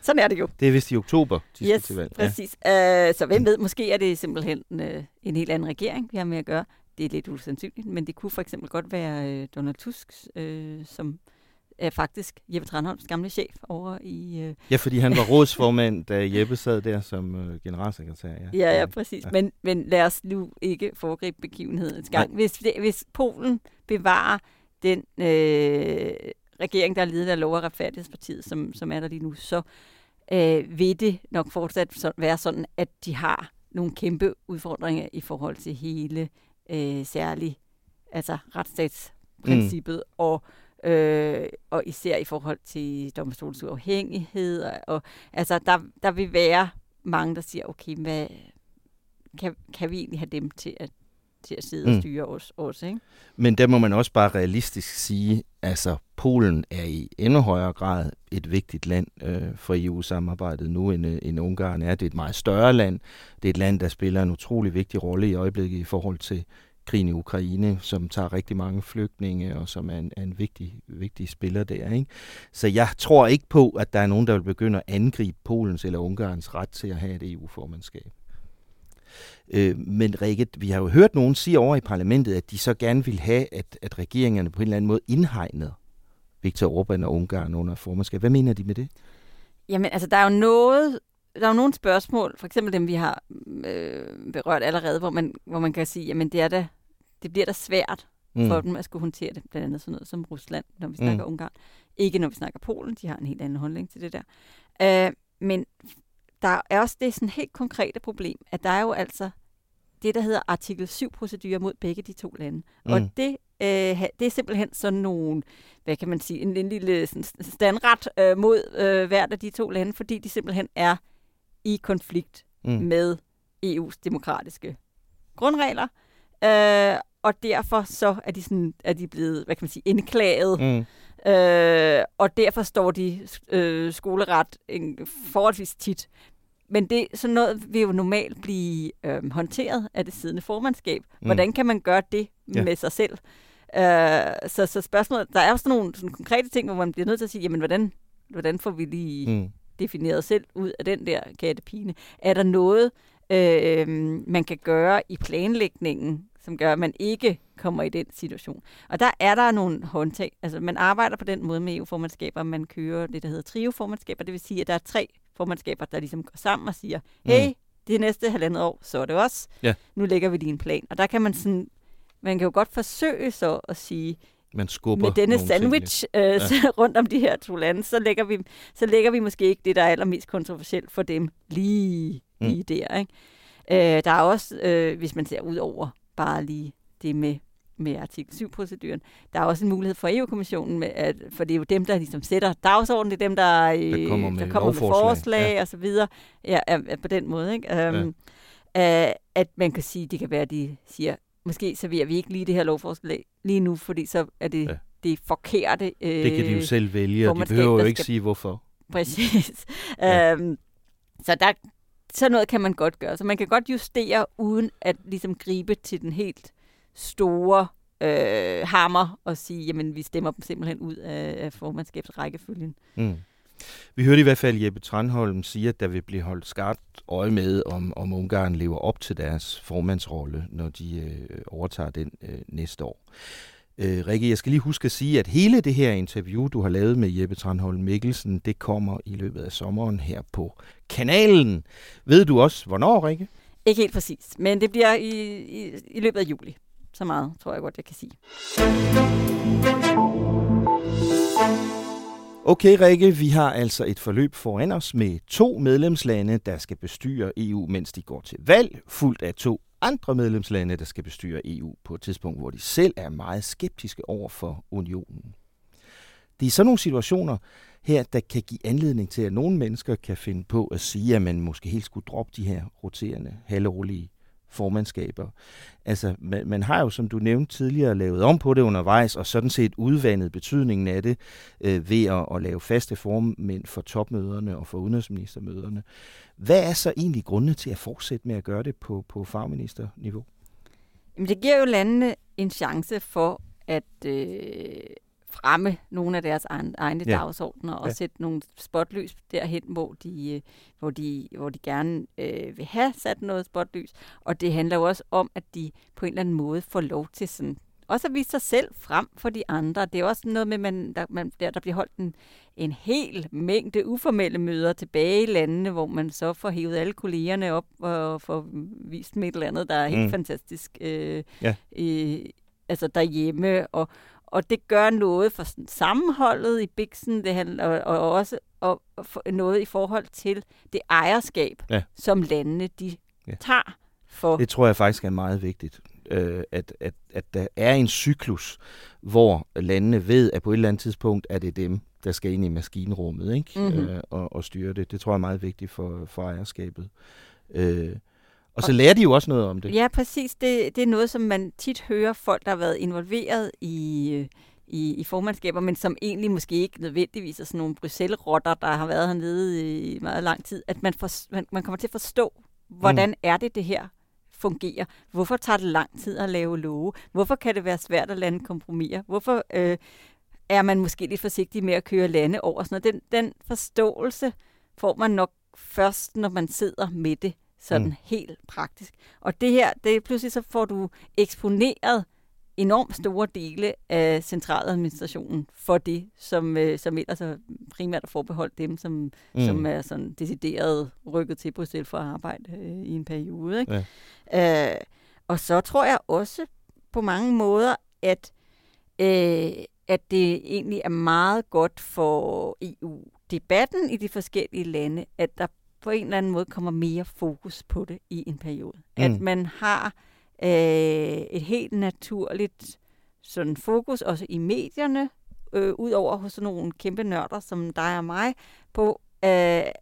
Sådan er det jo. Det er vist i oktober, de yes, skal til valg. Præcis. Ja. Uh, så hvem ved, måske er det simpelthen uh, en helt anden regering, vi har med at gøre. Det er lidt usandsynligt, men det kunne for eksempel godt være uh, Donald Tusk, uh, som er faktisk Jeppe Tranholms gamle chef over i... Øh... Ja, fordi han var rådsformand, da Jeppe sad der som øh, generalsekretær. Ja, ja, ja præcis. Ja. Men, men lad os nu ikke foregribe begivenhedens gang. Hvis, det, hvis Polen bevarer den øh, regering, der er ledet af Lov- og Retfærdighedspartiet, som, som er der lige nu, så øh, vil det nok fortsat være sådan, at de har nogle kæmpe udfordringer i forhold til hele øh, særlig altså retsstatsprincippet mm. og Øh, og især i forhold til domstolens uafhængighed. Og, og, altså, der, der vil være mange, der siger, okay, hvad, kan, kan vi egentlig have dem til at, til at sidde mm. og styre os også, ikke? Men der må man også bare realistisk sige, altså Polen er i endnu højere grad et vigtigt land øh, for E U-samarbejdet nu, end, end Ungarn er. Det er et meget større land. Det er et land, der spiller en utrolig vigtig rolle i øjeblikket i forhold til krigen i Ukraine, som tager rigtig mange flygtninge, og som er en, er en vigtig, vigtig spiller der. Ikke? Så jeg tror ikke på, at der er nogen, der vil begynde at angribe Polens eller Ungarns ret til at have et E U-formandskab. Øh, men Rikke, vi har jo hørt nogen sige over i parlamentet, at de så gerne vil have, at, at regeringerne på en eller anden måde indhegnede Viktor Orbán og Ungarn under formandskab. Hvad mener de med det? Jamen, altså, der er jo noget... Der er jo nogle spørgsmål, for eksempel dem, vi har øh, berørt allerede, hvor man, hvor man kan sige, jamen det, er da, det bliver da svært for mm. dem at skulle håndtere det, blandt andet sådan noget som Rusland, når vi snakker mm. Ungarn. Ikke når vi snakker Polen, de har en helt anden holdning til det der. Øh, men der er også det sådan helt konkrete problem, at der er jo altså det, der hedder artikel syv-procedurer mod begge de to lande. Mm. Og det det er simpelthen sådan nogle, hvad kan man sige, en, en lille standret øh, mod øh, hvert af de to lande, fordi de simpelthen er i konflikt mm. med E U's demokratiske grundregler, øh, og derfor så er de, sådan, er de blevet, hvad kan man sige, indklaget, mm. øh, og derfor står de øh, skoleret en, forholdsvis tit. Men det, sådan noget vil jo normalt blive øh, håndteret af det siddende formandskab. Hvordan mm. kan man gøre det ja. med sig selv? Øh, så, så spørgsmålet, der er jo sådan nogle sådan konkrete ting, hvor man bliver nødt til at sige, jamen hvordan, hvordan får vi lige mm. defineret selv ud af den der kattepine? Er der noget, øh, man kan gøre i planlægningen, som gør, at man ikke kommer i den situation? Og der er der nogle håndtag. Altså man arbejder på den måde med E U-formandskaber, man kører det, der hedder trio-formandskaber. Det vil sige, at der er tre formandskaber, der ligesom går sammen og siger, hey, mm. det næste halvandet år, så er det os. Ja. Nu lægger vi lige en plan. Og der kan man sådan, man kan jo godt forsøge så at sige, man skubber med denne sandwich øh, ja. rundt om de her to lande, så lægger vi, så lægger vi måske ikke det, der er allermest kontroversielt for dem lige, lige mm. der. Ikke? Øh, der er også, øh, hvis man ser ud over bare lige det med, med artikel syv-proceduren. Der er også en mulighed for E U-kommissionen, med at, for det er jo dem, der ligesom sætter dagsordenen, det er dem, der, der kommer med, der kommer med forslag ja. og så videre. Ja, på den måde, ikke? Um, ja. At man kan sige, det kan være, at de siger, måske serverer vi ikke lige det her lovforslag lige nu, fordi så er det ja. det forkerte. Øh, det kan de jo selv vælge, og de behøver jo ikke skal... sige, hvorfor. Præcis. Ja. Um, så der, sådan noget kan man godt gøre. Så man kan godt justere, uden at ligesom gribe til den helt store øh, hammer og sige, jamen vi stemmer dem simpelthen ud af, af formandskabsrækkefølgen. Mm. Vi hørte i hvert fald Jeppe Tranholm sige, at der vil blive holdt skarpt øje med, om, om Ungarn lever op til deres formandsrolle, når de øh, overtager den øh, næste år. Øh, Rikke, jeg skal lige huske at sige, at hele det her interview, du har lavet med Jeppe Tranholm-Mikkelsen, det kommer i løbet af sommeren her på kanalen. Ved du også, hvornår, Rikke? Ikke helt præcis, men det bliver i, i, i løbet af juli. Så meget, tror jeg godt, jeg kan sige. Okay, Rikke, vi har altså et forløb foran os med to medlemslande, der skal bestyre E U, mens de går til valg, fuldt af to andre medlemslande, der skal bestyre E U på et tidspunkt, hvor de selv er meget skeptiske over for unionen. Det er sådan nogle situationer her, der kan give anledning til, at nogle mennesker kan finde på at sige, at man måske helt skulle droppe de her roterende, halvårlige formandskaber. Altså, man, man har jo, som du nævnte tidligere, lavet om på det undervejs, og sådan set udvandet betydningen af det øh, ved at, at lave faste formænd for topmøderne og for udenrigsministermøderne. Hvad er så egentlig grundene til at fortsætte med at gøre det på, på fagministerniveau? Jamen, det giver jo landene en chance for at øh, fremme nogle af deres egne ja. dagsordener og ja. sætte nogle spotlys derhen, hvor de, hvor de, hvor de gerne øh, vil have sat noget spotlys. Og det handler jo også om, at de på en eller anden måde får lov til sådan, også at vise sig selv frem for de andre. Det er også noget med, at man, der, man, der, der bliver holdt en, en hel mængde uformelle møder tilbage i landene, hvor man så får hævet alle kollegerne op og får vist dem et eller andet, der er helt mm. fantastisk øh, ja. øh, altså derhjemme. Og Og det gør noget for sådan sammenholdet i biksen, det handler, og, og også og, og noget i forhold til det ejerskab, ja. som landene de ja. tager for. Det tror jeg faktisk er meget vigtigt, øh, at, at, at der er en cyklus, hvor landene ved, at på et eller andet tidspunkt er det dem, der skal ind i maskinrummet, ikke? Mm-hmm. øh, og, og styre det. Det tror jeg er meget vigtigt for, for ejerskabet. Øh. Og så lærer de jo også noget om det. Ja, præcis. Det, det er noget, som man tit hører folk, der har været involveret i, i, i formandskaber, men som egentlig måske ikke nødvendigvis er sådan nogle Bruxelles-rotter, der har været hernede i meget lang tid, at man, for, man, man kommer til at forstå, hvordan mm. er det, det her fungerer? Hvorfor tager det lang tid at lave love? Hvorfor kan det være svært at lande kompromiser? Hvorfor øh, er man måske lidt forsigtig med at køre lande over? Sådan noget? Den, den forståelse får man nok først, når man sidder med det. Sådan mm. helt praktisk. Og det her, det pludselig så får du eksponeret enormt store dele af centraladministrationen for det, som, som ellers er primært forbeholdt dem, som, mm. som er sådan decideret rykket til Bruxelles for at arbejde øh, i en periode. Ikke? Ja. Øh, og så tror jeg også på mange måder, at, øh, at det egentlig er meget godt for E U-debatten i de forskellige lande, at der på en eller anden måde kommer mere fokus på det i en periode. Mm. At man har øh, et helt naturligt sådan fokus, også i medierne, øh, ud over hos nogle kæmpe nørder, som dig og mig, på, øh,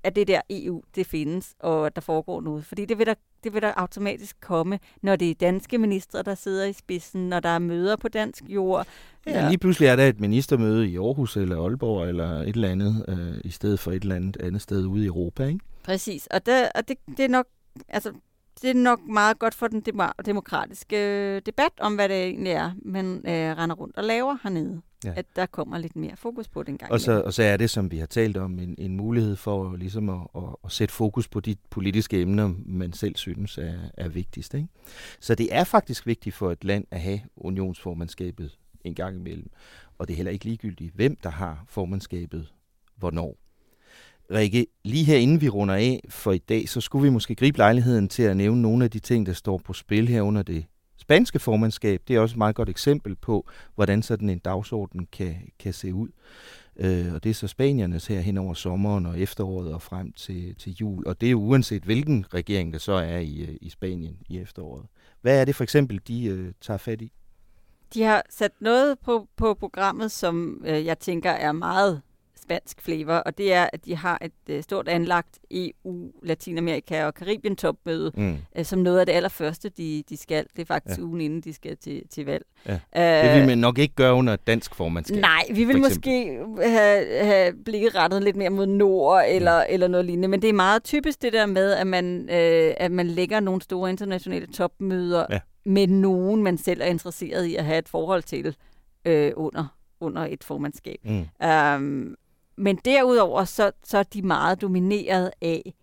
at det der E U, det findes, og at der foregår noget. Fordi det vil der, det vil der automatisk komme, når det er danske ministre, der sidder i spidsen, når der er møder på dansk jord. Ja, ja. Lige pludselig er der et ministermøde i Aarhus eller Aalborg eller et eller andet, øh, i stedet for et eller andet andet sted ude i Europa, ikke? Præcis, og, der, og det, det, er nok, altså, det er nok meget godt for den demokratiske debat om, hvad det egentlig er, man øh, render rundt og laver hernede. Ja. At der kommer lidt mere fokus på det en gang. Og så, og så er det, som vi har talt om, en, en mulighed for ligesom at, at, at sætte fokus på de politiske emner, man selv synes er, er vigtigst. Ikke? Så det er faktisk vigtigt for et land at have unionsformandskabet en gang imellem. Og det er heller ikke ligegyldigt, hvem der har formandskabet hvornår. Rikke, lige her inden vi runder af for i dag, så skulle vi måske gribe lejligheden til at nævne nogle af de ting, der står på spil her under det spanske formandskab. Det er også et meget godt eksempel på, hvordan sådan en dagsorden kan, kan se ud. Øh, og det er så spaniernes her hen over sommeren og efteråret og frem til, til jul. Og det er uanset hvilken regering, der så er i, i Spanien i efteråret. Hvad er det for eksempel, de øh, tager fat i? De har sat noget på, på programmet, som øh, jeg tænker er meget spansk flavor, og det er, at de har et øh, stort anlagt E U, Latinamerika og Karibien-topmøde, mm. øh, som noget af det allerførste, de, de skal. Det er faktisk ja. ugen inden, de skal til, til valg. Ja. Æh, det vil man nok ikke gøre under dansk formandskab. Nej, vi vil måske have, have blikket rettet lidt mere mod nord eller, mm. eller noget lignende, men det er meget typisk det der med, at man, øh, at man lægger nogle store internationale topmøder ja. med nogen, man selv er interesseret i at have et forhold til øh, under, under et formandskab. Mm. Um, Men derudover, så, så er de meget domineret af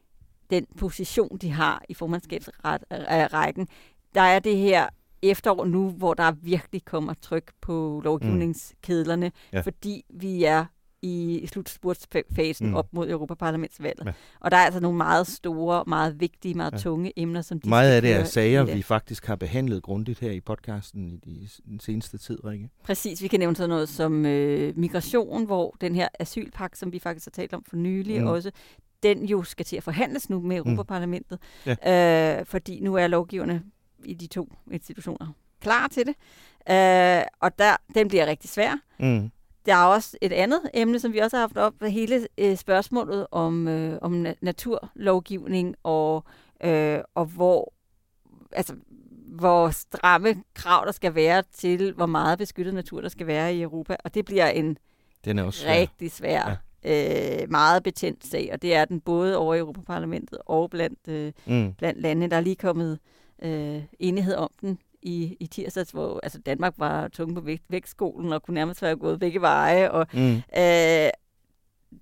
den position, de har i formandskabsrækken. Der er det her efterår nu, hvor der virkelig kommer tryk på lovgivningskedlerne, mm. ja. fordi vi er i slutspurtsfasen mm. op mod Europaparlamentsvalget. Ja. Og der er altså nogle meget store, meget vigtige, meget ja. tunge emner, som de meget af det er sager, vi faktisk har behandlet grundigt her i podcasten i de, den seneste tid, Rikke. Præcis. Vi kan nævne sådan noget som øh, migration, hvor den her asylpagt, som vi faktisk har talt om for nylig mm. også, den jo skal til at forhandles nu med Europaparlamentet, mm. ja. øh, fordi nu er lovgiverne i de to institutioner klar til det. Øh, og der, den bliver rigtig svær. Mm. Der er også et andet emne, som vi også har haft op, hele øh, spørgsmålet om, øh, om naturlovgivning, og, øh, og hvor, altså, hvor stramme krav, der skal være til, hvor meget beskyttet natur, der skal være i Europa. Og det bliver en den er også rigtig svær, svær ja. øh, meget betændt sag, og det er den både over i Europaparlamentet og blandt, øh, mm. blandt landene, der er lige kommet øh, enighed om den. I, i tirsdags, hvor altså Danmark var tunge på vægt, vægtskolen og kunne nærmest være gået begge veje. Og, mm. øh,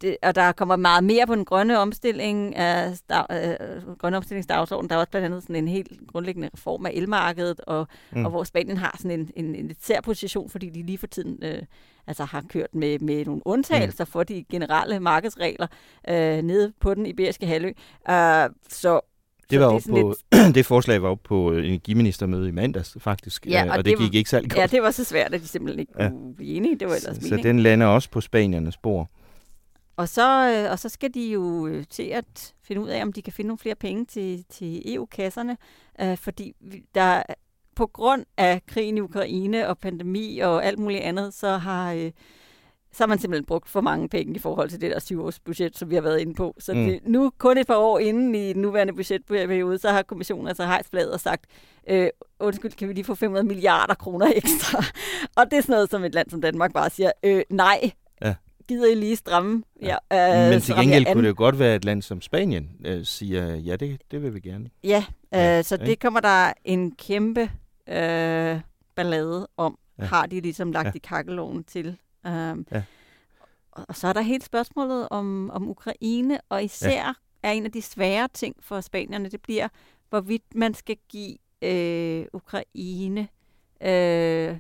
det, og der kommer meget mere på den grønne omstilling af stav, øh, grønne omstillingsdagsordenen. Der er også blandt andet sådan en helt grundlæggende reform af elmarkedet, og, mm. og hvor Spanien har sådan en, en, en lidt sær position, fordi de lige for tiden øh, altså har kørt med, med nogle undtagelser mm. for de generelle markedsregler øh, nede på den iberiske halvø. Uh, så Det, var op på, lidt... det forslag var op på energiministermøde i mandags, faktisk, ja, og, og det, det gik var, ikke særlig godt. Ja, det var så svært, at de simpelthen ikke ja. kunne blive enige. Det var ellers så, så den lander også på spaniernes spor. Og så, og så skal de jo til at finde ud af, om de kan finde nogle flere penge til, til E U-kasserne, øh, fordi der på grund af krigen i Ukraine og pandemi og alt muligt andet, så har... Øh, så har man simpelthen brugt for mange penge i forhold til det der syvårsbudget, som vi har været inde på. Så mm. det, nu kun et par år inden i den nuværende budgetperiode, så har kommissionen altså hejst flaget og sagt, øh, undskyld, kan vi lige få fem hundrede milliarder kroner ekstra? Og det er sådan noget, som et land som Danmark bare siger, øh, nej, ja. gider I lige stramme? Ja. Ja, øh, Men til gengæld kunne det jo godt være et land som Spanien øh, siger, ja, det, det vil vi gerne. Ja, øh, ja så ja. det kommer der en kæmpe øh, ballade om, ja. har de ligesom lagt ja. i kakkeloven til. Um, ja. Og så er der helt spørgsmålet om, om Ukraine, og især ja. er en af de svære ting for spanierne, det bliver, hvorvidt man skal give øh, Ukraine øh,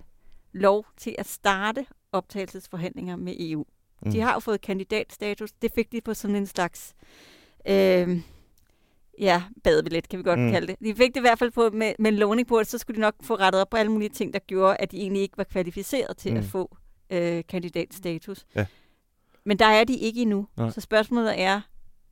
lov til at starte optagelsesforhandlinger med E U. Mm. De har jo fået kandidatstatus, det fik de på sådan en slags øh, ja, badebillet, kan vi godt mm. kalde det. De fik det i hvert fald på, med, med en lovning på, at så skulle de nok få rettet op på alle mulige ting, der gjorde, at de egentlig ikke var kvalificeret til mm. at få Øh, kandidatstatus. Ja. Men der er de ikke endnu. Nej. Så spørgsmålet er,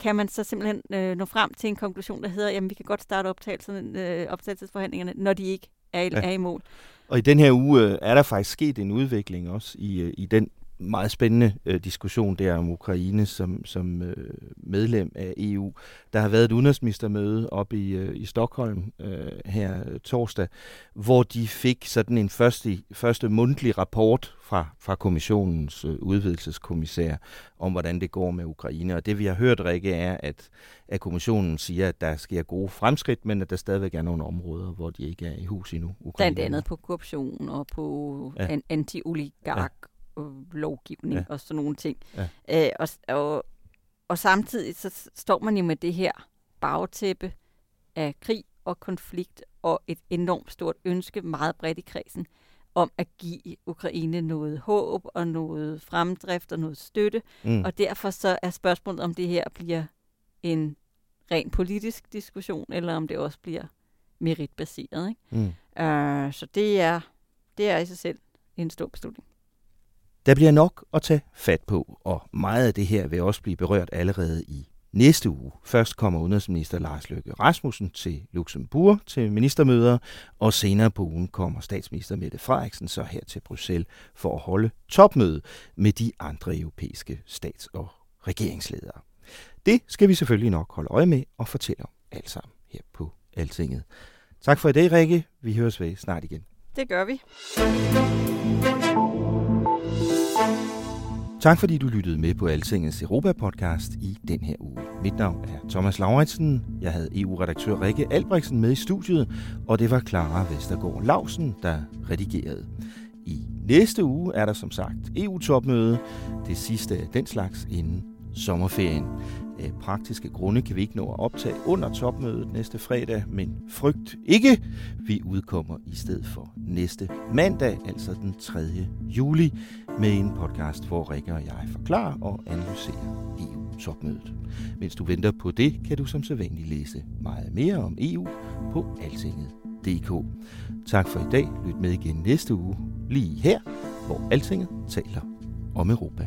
kan man så simpelthen øh, nå frem til en konklusion, der hedder, jamen vi kan godt starte optagelserne, øh, optagelsesforhandlingerne, når de ikke er i, ja. er i mål. Og i den her uge øh, er der faktisk sket en udvikling også i, øh, i den meget spændende øh, diskussion der om Ukraine som, som øh, medlem af E U. Der har været et udenrigsministermøde oppe i, øh, i Stockholm øh, her torsdag, hvor de fik sådan en første, første mundtlig rapport fra, fra kommissionens øh, udvidelseskommissær om, hvordan det går med Ukraine. Og det vi har hørt, Rikke, er, at, at kommissionen siger, at der sker gode fremskridt, men at der stadigvæk er nogle områder, hvor de ikke er i hus endnu. Ukraine. Blandt andet på korruption og på ja. an- anti-oligark. Ja. lovgivning ja. og sådan nogle ting. Ja. Æ, og, og, og samtidig så står man jo med det her bagtæppe af krig og konflikt og et enormt stort ønske, meget bredt i kredsen, om at give Ukraine noget håb og noget fremdrift og noget støtte. Mm. Og derfor så er spørgsmålet, om det her bliver en ren politisk diskussion, eller om det også bliver meritbaseret. Ikke? Mm. Øh, så det er, det er i sig selv en stor beslutning. Der bliver nok at tage fat på, og meget af det her vil også blive berørt allerede i næste uge. Først kommer udenrigsminister Lars Løkke Rasmussen til Luxembourg til ministermøder, og senere på ugen kommer statsminister Mette Frederiksen så her til Bruxelles for at holde topmøde med de andre europæiske stats- og regeringsledere. Det skal vi selvfølgelig nok holde øje med og fortælle om alt sammen her på Altinget. Tak for i dag, Rikke. Vi høres ved snart igen. Det gør vi. Tak fordi du lyttede med på Altingets Europa-podcast i den her uge. Mit navn er Thomas Lauritzen. Jeg havde E U-redaktør Rikke Albrechtsen med i studiet, og det var Clara Vestergaard-Lavsen, der redigerede. I Næste uge er der som sagt E U-topmøde, det sidste den slags inden sommerferien. Af praktiske grunde kan vi ikke nå at optage under topmødet næste fredag, men frygt ikke. Vi udkommer i stedet for næste mandag, altså den tredje juli, med en podcast, hvor Rikke og jeg forklarer og analyserer E U-topmødet. Mens du venter på det, kan du som sædvanligt læse meget mere om E U på altinget punktum d k. Tak for i dag. Lyt med igen næste uge, lige her, hvor Altinget taler om Europa.